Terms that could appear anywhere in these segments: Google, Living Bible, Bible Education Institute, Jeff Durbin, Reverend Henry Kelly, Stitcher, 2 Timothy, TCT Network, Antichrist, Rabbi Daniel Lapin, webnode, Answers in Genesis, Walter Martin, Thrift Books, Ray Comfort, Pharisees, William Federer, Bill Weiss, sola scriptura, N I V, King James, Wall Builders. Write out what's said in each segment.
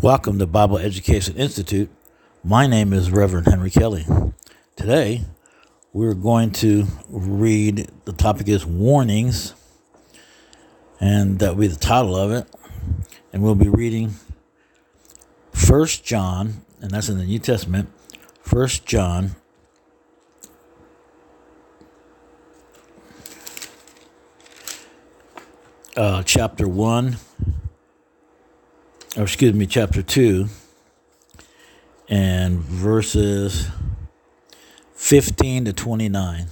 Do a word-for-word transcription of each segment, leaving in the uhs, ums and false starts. Welcome to Bible Education Institute. My name is Reverend Henry Kelly. Today, we're going to read, the topic is warnings, and that will be the title of it. And we'll be reading First John, and that's in the New Testament, First John. Uh, chapter one, or excuse me, chapter two, and verses fifteen to twenty-nine.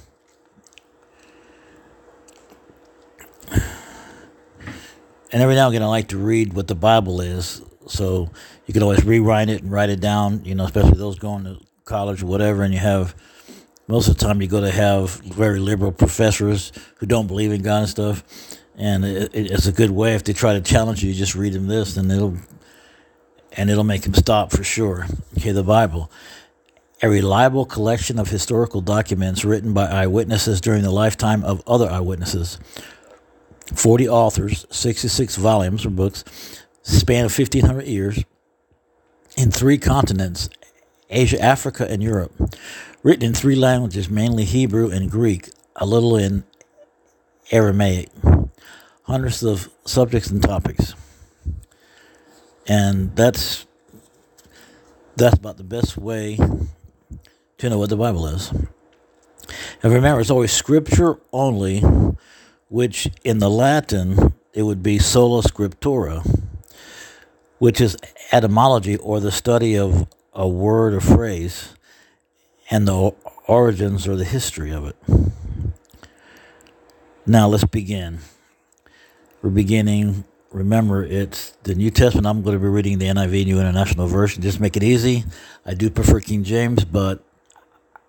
And every now and again, I like to read what the Bible is, so you can always rewrite it and write it down, you know, especially those going to college or whatever, and you have, most of the time, you go to have very liberal professors who don't believe in God and stuff. And it, it's a good way if they try to challenge you, just read them this, and it'll and it'll make them stop for sure. Okay, the Bible. A reliable collection of historical documents written by eyewitnesses during the lifetime of other eyewitnesses. forty authors, sixty-six volumes or books, span of fifteen hundred years, in three continents, Asia, Africa, and Europe. Written in three languages, mainly Hebrew and Greek, a little in Aramaic. Hundreds of subjects and topics, and that's that's about the best way to know what the Bible is. And remember, it's always Scripture only, which in the Latin it would be sola scriptura, which is etymology or the study of a word or phrase, and the origins or the history of it. Now let's begin. We're beginning, remember, it's the New Testament. I'm going to be reading the N I V, New International Version. Just make it easy. I do prefer King James, but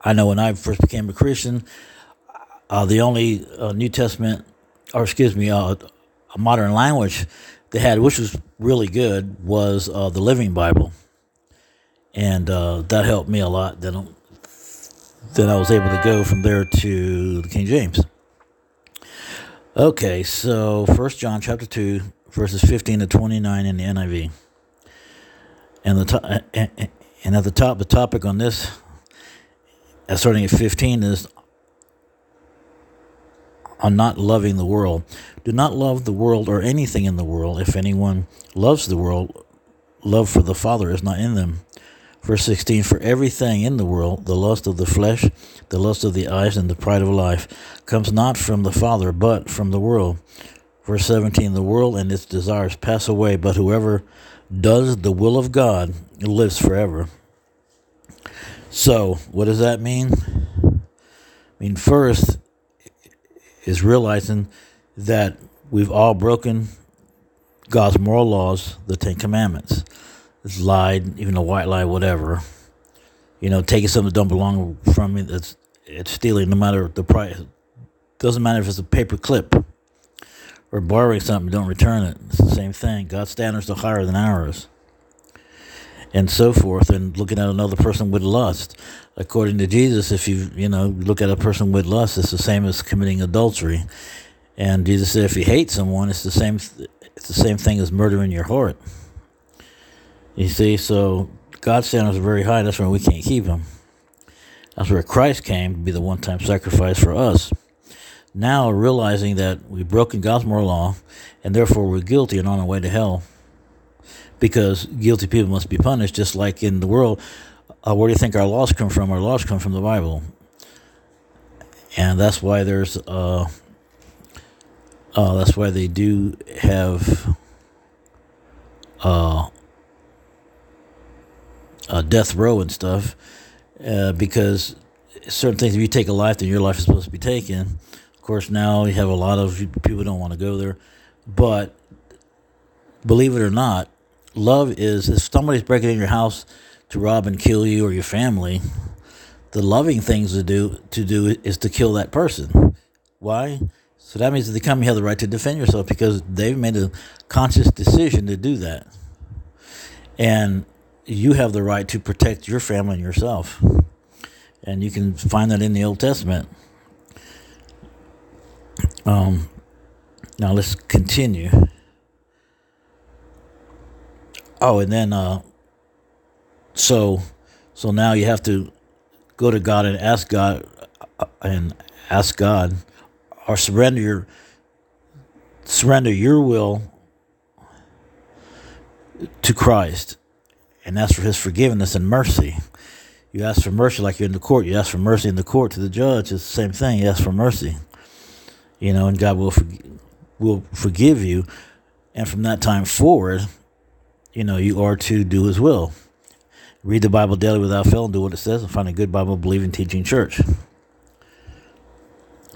I know when I first became a Christian, uh, the only uh, New Testament, or excuse me, uh, a modern language they had, which was really good, was uh, the Living Bible. And uh, that helped me a lot. Then, then I was able to go from there to the King James. Okay, so First John chapter two, verses fifteen to twenty-nine in the N I V. And the to- and, and at the top, the topic on this, starting at fifteen, is on not loving the world. Do not love the world or anything in the world. If anyone loves the world, love for the Father is not in them. Verse sixteen, for everything in the world, the lust of the flesh, the lust of the eyes, and the pride of life, comes not from the Father, but from the world. Verse seventeen, the world and its desires pass away, but whoever does the will of God lives forever. So, what does that mean? I mean, first is realizing that we've all broken God's moral laws, the Ten Commandments. Lied, even a white lie, whatever. You know, taking something that don't belong from me, that's it's stealing, no matter the price. Doesn't matter if it's a paper clip or borrowing something, don't return it. It's the same thing. God's standards are higher than ours, and so forth. And looking at another person with lust, according to Jesus, if you you know look at a person with lust, it's the same as committing adultery. And Jesus said, if you hate someone, it's the same. It's the same thing as murdering your heart. You see, so God's standards are very high. That's why we can't keep them. That's where Christ came to be the one-time sacrifice for us. Now realizing that we've broken God's moral law, and therefore we're guilty and on our way to hell, because guilty people must be punished, just like in the world. Uh, where do you think our laws come from? Our laws come from the Bible. And that's why there's, uh, uh, that's why they do have, uh, Uh, death row and stuff, uh, because certain things, if you take a life, then your life is supposed to be taken. Of course, now you have a lot of people don't want to go there, but believe it or not, love is, if somebody's breaking in your house to rob and kill you or your family, the loving things to do to do is to kill that person. Why? So that means that they come, you have the right to defend yourself, because they've made a conscious decision to do that, and you have the right to protect your family and yourself. And you can find that in the Old Testament. Um, now let's continue. Oh, and then uh, so so now you have to go to God and ask God and ask God or surrender your surrender your will to Christ and ask for his forgiveness and mercy. You ask for mercy like you're in the court. You ask for mercy in the court to the judge. It's the same thing. You ask for mercy, you know, and God will forg- will forgive you. And from that time forward, you know, you are to do his will. Read the Bible daily without fail and do what it says, and find a good Bible believing teaching church.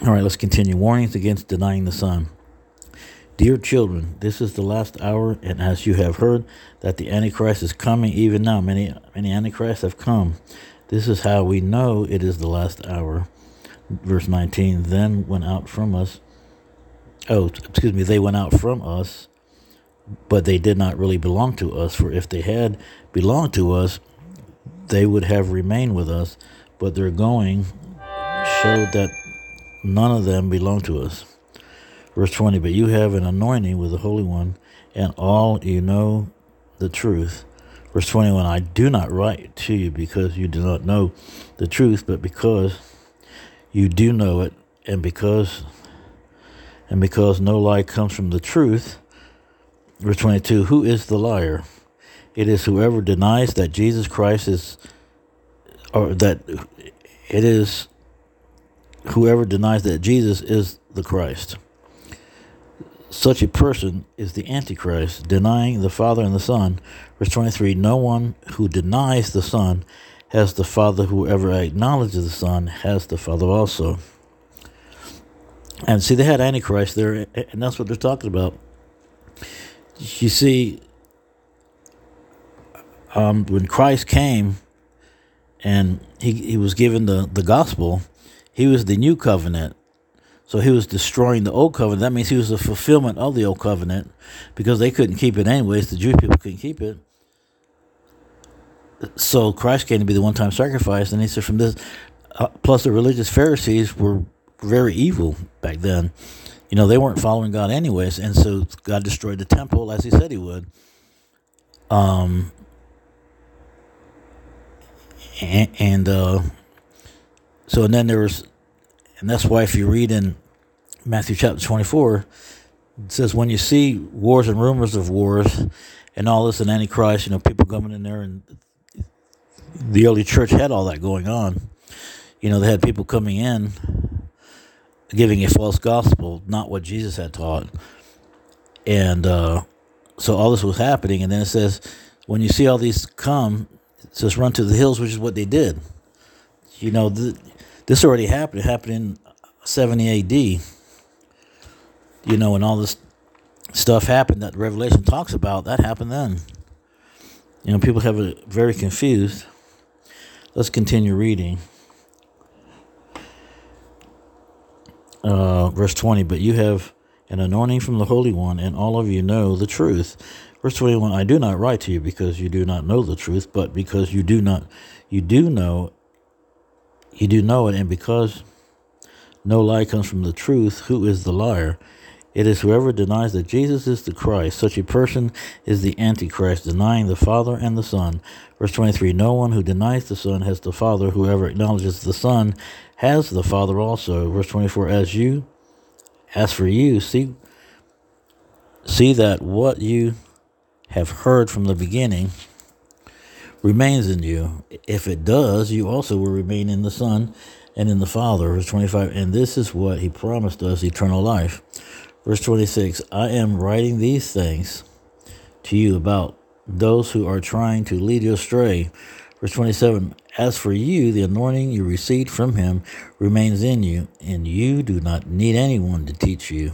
All right, let's continue. Warnings against denying the Son. Dear children, this is the last hour, and as you have heard that the Antichrist is coming, even now many many Antichrists have come. This is how we know it is the last hour. Verse nineteen, then went out from us. Oh, excuse me, they went out from us, but they did not really belong to us. For if they had belonged to us, they would have remained with us. But their going showed that none of them belonged to us. Verse twenty, but you have an anointing with the Holy One, and all you know the truth. Verse twenty-one, I do not write to you because you do not know the truth, but because you do know it, and because and because no lie comes from the truth. Verse twenty-two, who is the liar? It is whoever denies that Jesus Christ is, or that it is whoever denies that Jesus is the Christ. Such a person is the Antichrist, denying the Father and the Son. Verse twenty-three, no one who denies the Son has the Father. Whoever acknowledges the Son has the Father also. And see, they had Antichrist there, and that's what they're talking about. You see, um, when Christ came and he, he was given the, the gospel, he was the new covenant. So he was destroying the old covenant. That means he was the fulfillment of the old covenant, because they couldn't keep it anyways. The Jewish people couldn't keep it. So Christ came to be the one-time sacrifice. And he said from this, uh, plus the religious Pharisees were very evil back then. You know, they weren't following God anyways. And so God destroyed the temple as he said he would. Um, and, and uh, so and then there was, and that's why if you read in Matthew chapter twenty-four, it says when you see wars and rumors of wars and all this and Antichrist, you know, people coming in there, and the early church had all that going on. You know, they had people coming in giving a false gospel, not what Jesus had taught. And uh, so all this was happening. And then it says, when you see all these come, it says run to the hills, which is what they did. You know, the, this already happened. It happened in seventy A D, you know, and all this stuff happened that Revelation talks about. That happened then. You know, people have it very confused. Let's continue reading. Uh, verse twenty, but you have an anointing from the Holy One, and all of you know the truth. Verse twenty-one, I do not write to you because you do not know the truth, but because you do not, you do know, you do know it, and because no lie comes from the truth. Who is the liar? It is whoever denies that Jesus is the Christ. Such a person is the Antichrist, denying the Father and the Son. Verse twenty-three, no one who denies the Son has the Father. Whoever acknowledges the Son has the Father also. Verse twenty-four, as you, as for you, see, see that what you have heard from the beginning remains in you. If it does, you also will remain in the Son and in the Father. Verse twenty-five, and this is what he promised us, eternal life. Verse twenty-six, I am writing these things to you about those who are trying to lead you astray. Verse twenty-seven, as for you, the anointing you received from him remains in you, and you do not need anyone to teach you.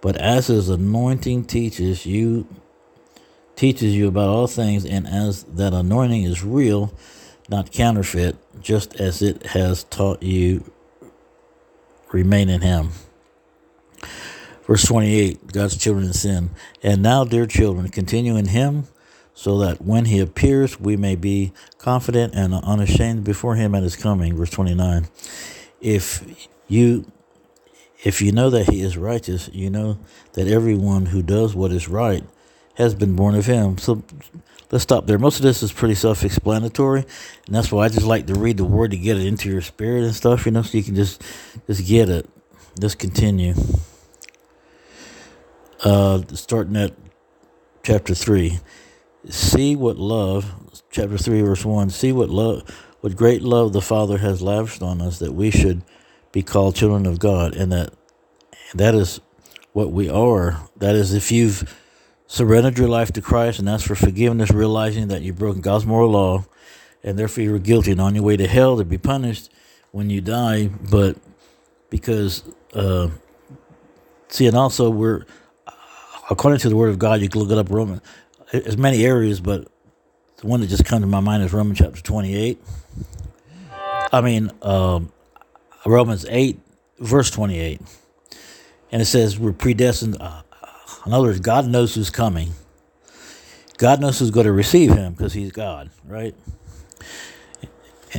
But as his anointing teaches you, teaches you about all things, and as that anointing is real, not counterfeit, just as it has taught you, remain in him. Verse twenty-eight, God's children in sin. And now, dear children, continue in him, so that when he appears, we may be confident and unashamed before him at his coming. Verse twenty-nine, if you if you know that he is righteous, you know that everyone who does what is right has been born of him. So let's stop there. Most of this is pretty self-explanatory, and that's why I just like to read the word to get it into your spirit and stuff, you know, so you can just just get it. Let's continue. Uh, starting at chapter three. See what love, chapter three, verse one. See what love, what great love the Father has lavished on us, that we should be called children of God, and that that is what we are. That is, if you've surrendered your life to Christ and asked for forgiveness, realizing that you've broken God's moral law, and therefore you're guilty and on your way to hell to be punished when you die. But because, uh, see, and also we're, according to the Word of God, you can look it up, Romans. There's many areas, but the one that just comes to my mind is Romans chapter twenty-eight. I mean, um, Romans eight, verse twenty-eight. And it says we're predestined. Uh, in other words, God knows who's coming. God knows who's going to receive him because he's God, right?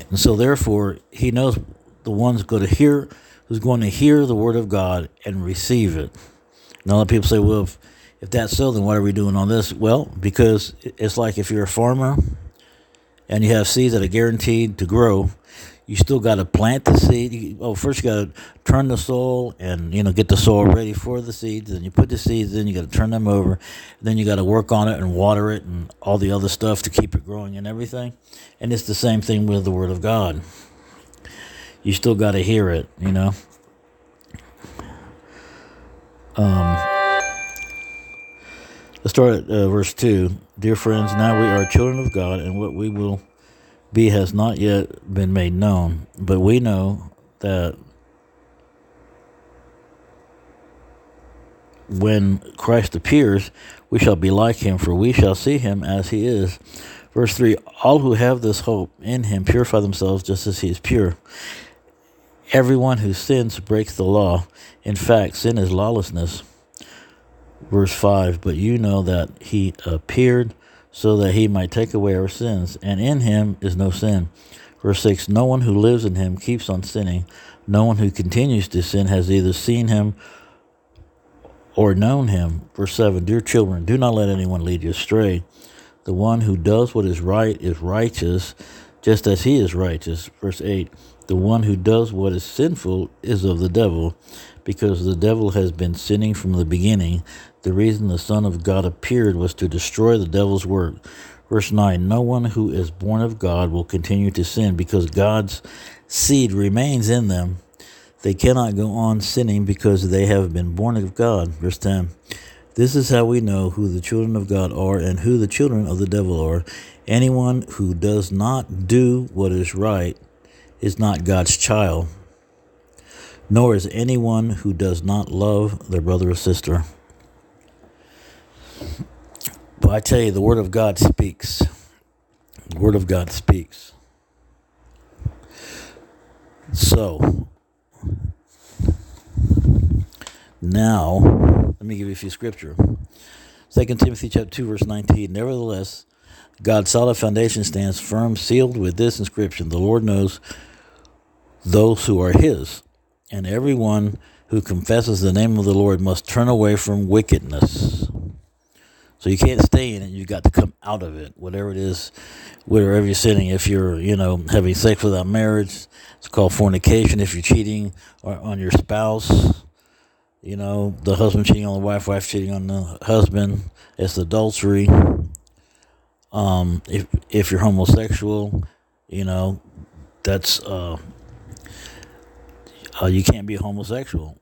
And so, therefore, he knows the one's going to hear, who's going to hear the word of God and receive it. And a lot of people say, well, if, if that's so, then what are we doing on this? Well, because it's like if you're a farmer and you have seeds that are guaranteed to grow, you still got to plant the seed. You, oh, first you got to turn the soil and, you know, get the soil ready for the seeds. Then you put the seeds in, you got to turn them over. Then you got to work on it and water it and all the other stuff to keep it growing and everything. And it's the same thing with the Word of God. You still got to hear it, you know. Um... Let's start at uh, verse two. Dear friends, now we are children of God, and what we will be has not yet been made known. But we know that when Christ appears, we shall be like him, for we shall see him as he is. Verse three, all who have this hope in him purify themselves just as he is pure. Everyone who sins breaks the law. In fact, sin is lawlessness. Verse five, but you know that he appeared so that he might take away our sins, and in him is no sin. Verse six, no one who lives in him keeps on sinning. No one who continues to sin has either seen him or known him. Verse seven, dear children, do not let anyone lead you astray. The one who does what is right is righteous, just as he is righteous. Verse eight, the one who does what is sinful is of the devil, because the devil has been sinning from the beginning. The reason the Son of God appeared was to destroy the devil's work. Verse nine, no one who is born of God will continue to sin, because God's seed remains in them. They cannot go on sinning because they have been born of God. Verse ten, this is how we know who the children of God are and who the children of the devil are. Anyone who does not do what is right is not God's child, nor is anyone who does not love their brother or sister. But I tell you, the Word of God speaks. The Word of God speaks. So, now, let me give you a few scripture. Second Timothy chapter two, verse nineteen, nevertheless, God's solid foundation stands firm, sealed with this inscription, the Lord knows those who are his, and everyone who confesses the name of the Lord must turn away from wickedness. So you can't stay in it. You've got to come out of it, whatever it is, wherever you're sitting. If you're, you know, having sex without marriage, it's called fornication. If you're cheating on your spouse, you know, the husband cheating on the wife, wife cheating on the husband, it's adultery. Um, if if you're homosexual, you know, that's... Uh, Uh, you can't be homosexual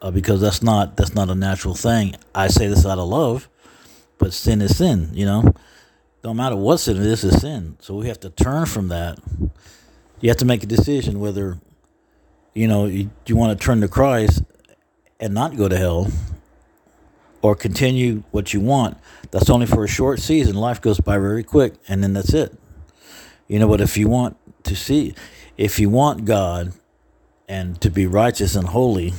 uh, because that's not that's not a natural thing. I say this out of love, but sin is sin, you know. No matter what sin it is, it's sin. So we have to turn from that. You have to make a decision whether, you know, you, you want to turn to Christ and not go to hell or continue what you want. That's only for a short season. Life goes by very quick, and then that's it. You know, but if you want to see, if you want God and to be righteous and holy,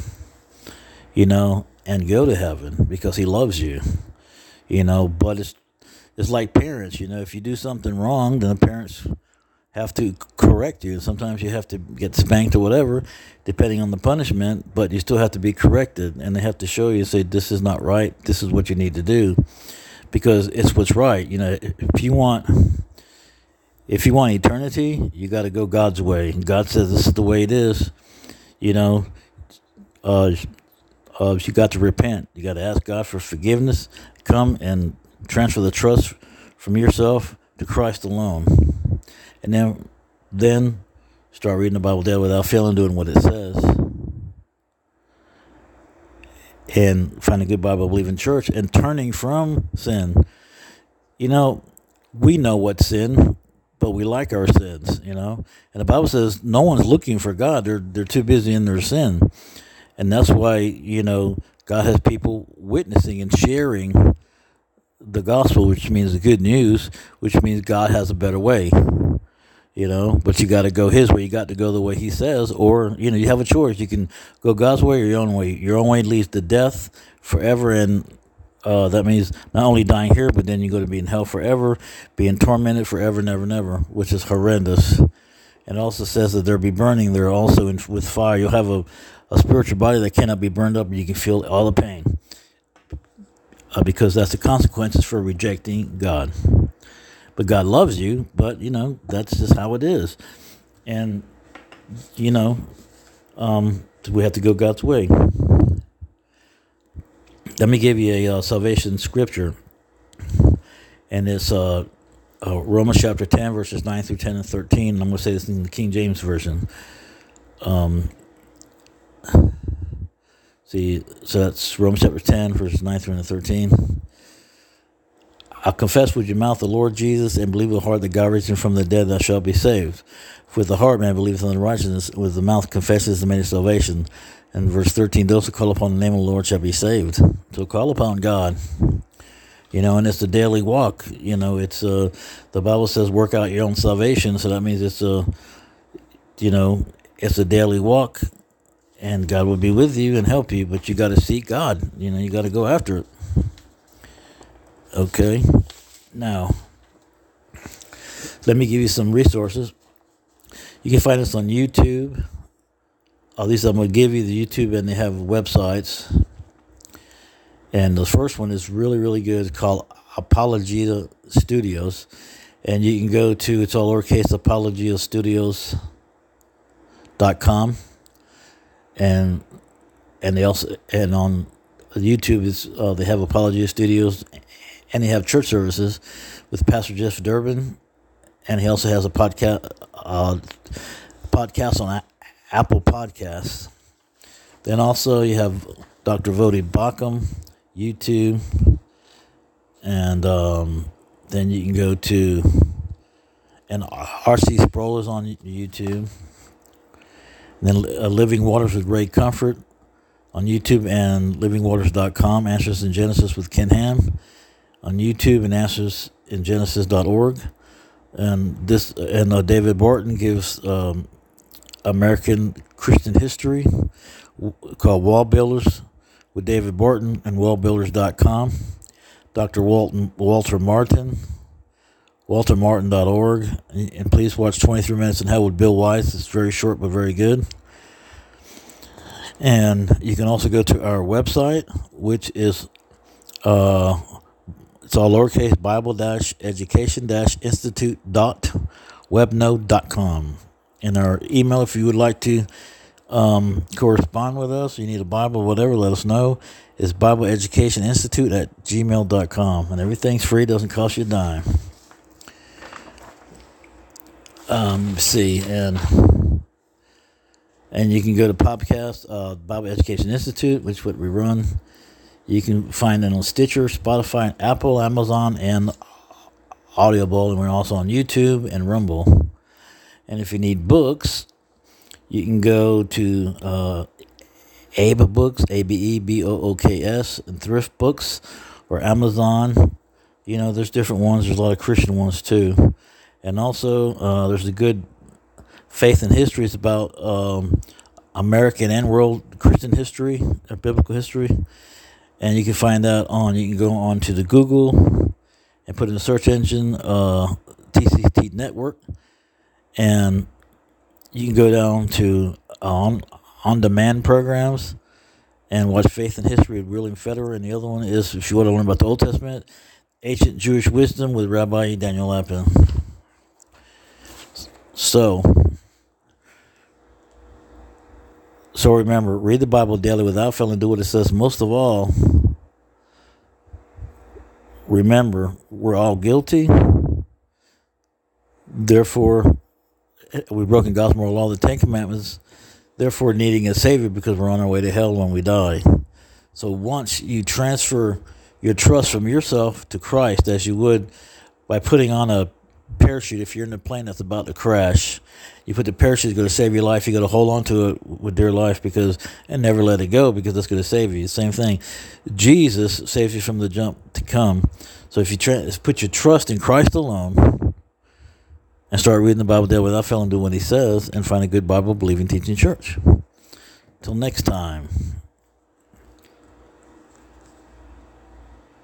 you know, and go to heaven because he loves you, you know. But it's it's like parents, you know. If you do something wrong, then the parents have to correct you. Sometimes you have to get spanked or whatever, depending on the punishment, but you still have to be corrected, and they have to show you, say, this is not right, this is what you need to do. because it's what's right. You know, if you want, if you want eternity, you got to go God's way. God says this is the way it is. You know, uh, uh, you got to repent. You got to ask God for forgiveness. Come and transfer the trust from yourself to Christ alone, and then then start reading the Bible there without failing, doing what it says, and find a good Bible believing church and turning from sin. You know, we know what's sin, but we like our sins, you know. And the Bible says no one's looking for God. They're they're too busy in their sin. And that's why, you know, God has people witnessing and sharing the gospel, which means the good news, which means God has a better way, you know. But you got to go his way. You got to go the way he says, or, you know, you have a choice. You can go God's way or your own way. Your own way leads to death forever, and uh, that means not only dying here, but then you're going to be in hell forever, being tormented forever, never, never, which is horrendous. And it also says that there be burning there also in, with fire. You'll have a, a spiritual body that cannot be burned up, and you can feel all the pain. Uh, because that's the consequences for rejecting God. But God loves you, but, you know, that's just how it is. And, you know, um, we have to go God's way. Let me give you a uh, salvation scripture. And it's uh, uh, Romans chapter ten, verses nine through ten and thirteen. And I'm going to say this in the King James Version. Um See, so that's Romans chapter ten, verses nine through thirteen. I confess with your mouth the Lord Jesus, and believe with the heart that God raised him from the dead, thou shalt be saved. For with the heart man believes on the righteousness, with the mouth confesses the man of salvation. And verse thirteen, those who call upon the name of the Lord shall be saved. So call upon God. You know, and it's the daily walk. You know, it's uh, the Bible says work out your own salvation. So that means it's a, you know, it's a daily walk. And God will be with you and help you, but you got to seek God. You know, you got to go after it. Okay. Now, let me give you some resources. You can find us on YouTube. At least I'm going to give you the YouTube, and they have websites. And the first one is really, really good. It's called Apologia Studios. And you can go to, it's all lowercase, apologia studios dot com. And and they also, and on YouTube, it's, uh, they have Apologia Studios, and they have church services with Pastor Jeff Durbin, and he also has a podcast uh, podcast on a- Apple Podcasts. Then also you have Doctor Vodi Bakum, YouTube, and um, then you can go to, and R C Sproul is on YouTube. And then uh, Living Waters with Ray Comfort on YouTube, and living waters dot com. Answers in Genesis with Ken Ham on YouTube, and answers in genesis dot org. And this and uh, David Barton gives um, American Christian history w- called Wall Builders with David Barton, and wall builders dot com. Doctor Walton, Walter Martin, walter martin dot org, and please watch twenty-three Minutes in Hell with Bill Weiss. It's very short but very good. And you can also go to our website, which is, uh, it's all lowercase, bible education institute dot webnode dot com. And our email, if you would like to um, correspond with us, you need a Bible, whatever, let us know, is bible education institute at gmail dot com. And everything's free, doesn't cost you a dime. Um, see, and and you can go to podcast, uh, Bible Education Institute, which is what we run. You can find it on Stitcher, Spotify, and Apple, Amazon, and Audible, and we're also on YouTube and Rumble. And if you need books, you can go to uh, A B E Books, A B E B O O K S, and Thrift Books, or Amazon. You know, there's different ones. There's a lot of Christian ones, too. And also, uh, there's a good faith and history. It's about um, American and world Christian history, or biblical history. And you can find that on, you can go on to the Google and put in the search engine, uh, T C T Network. And you can go down to um, on-demand programs and watch Faith and History with William Federer. And the other one is, if you want to learn about the Old Testament, Ancient Jewish Wisdom with Rabbi Daniel Lapin. So, so remember, read the Bible daily without failing, do what it says. Most of all, remember, we're all guilty. Therefore, we've broken God's moral law, the Ten Commandments, therefore needing a Savior because we're on our way to hell when we die. So once you transfer your trust from yourself to Christ, as you would by putting on a parachute, if you're in a plane that's about to crash, you put the parachute, it's going to save your life. You got to hold on to it with dear life because and never let it go because that's going to save you. Same thing. Jesus saves you from the jump to come. So if you tra- put your trust in Christ alone and start reading the Bible daily without failing, do what he says, and find a good Bible-believing teaching church. Till next time.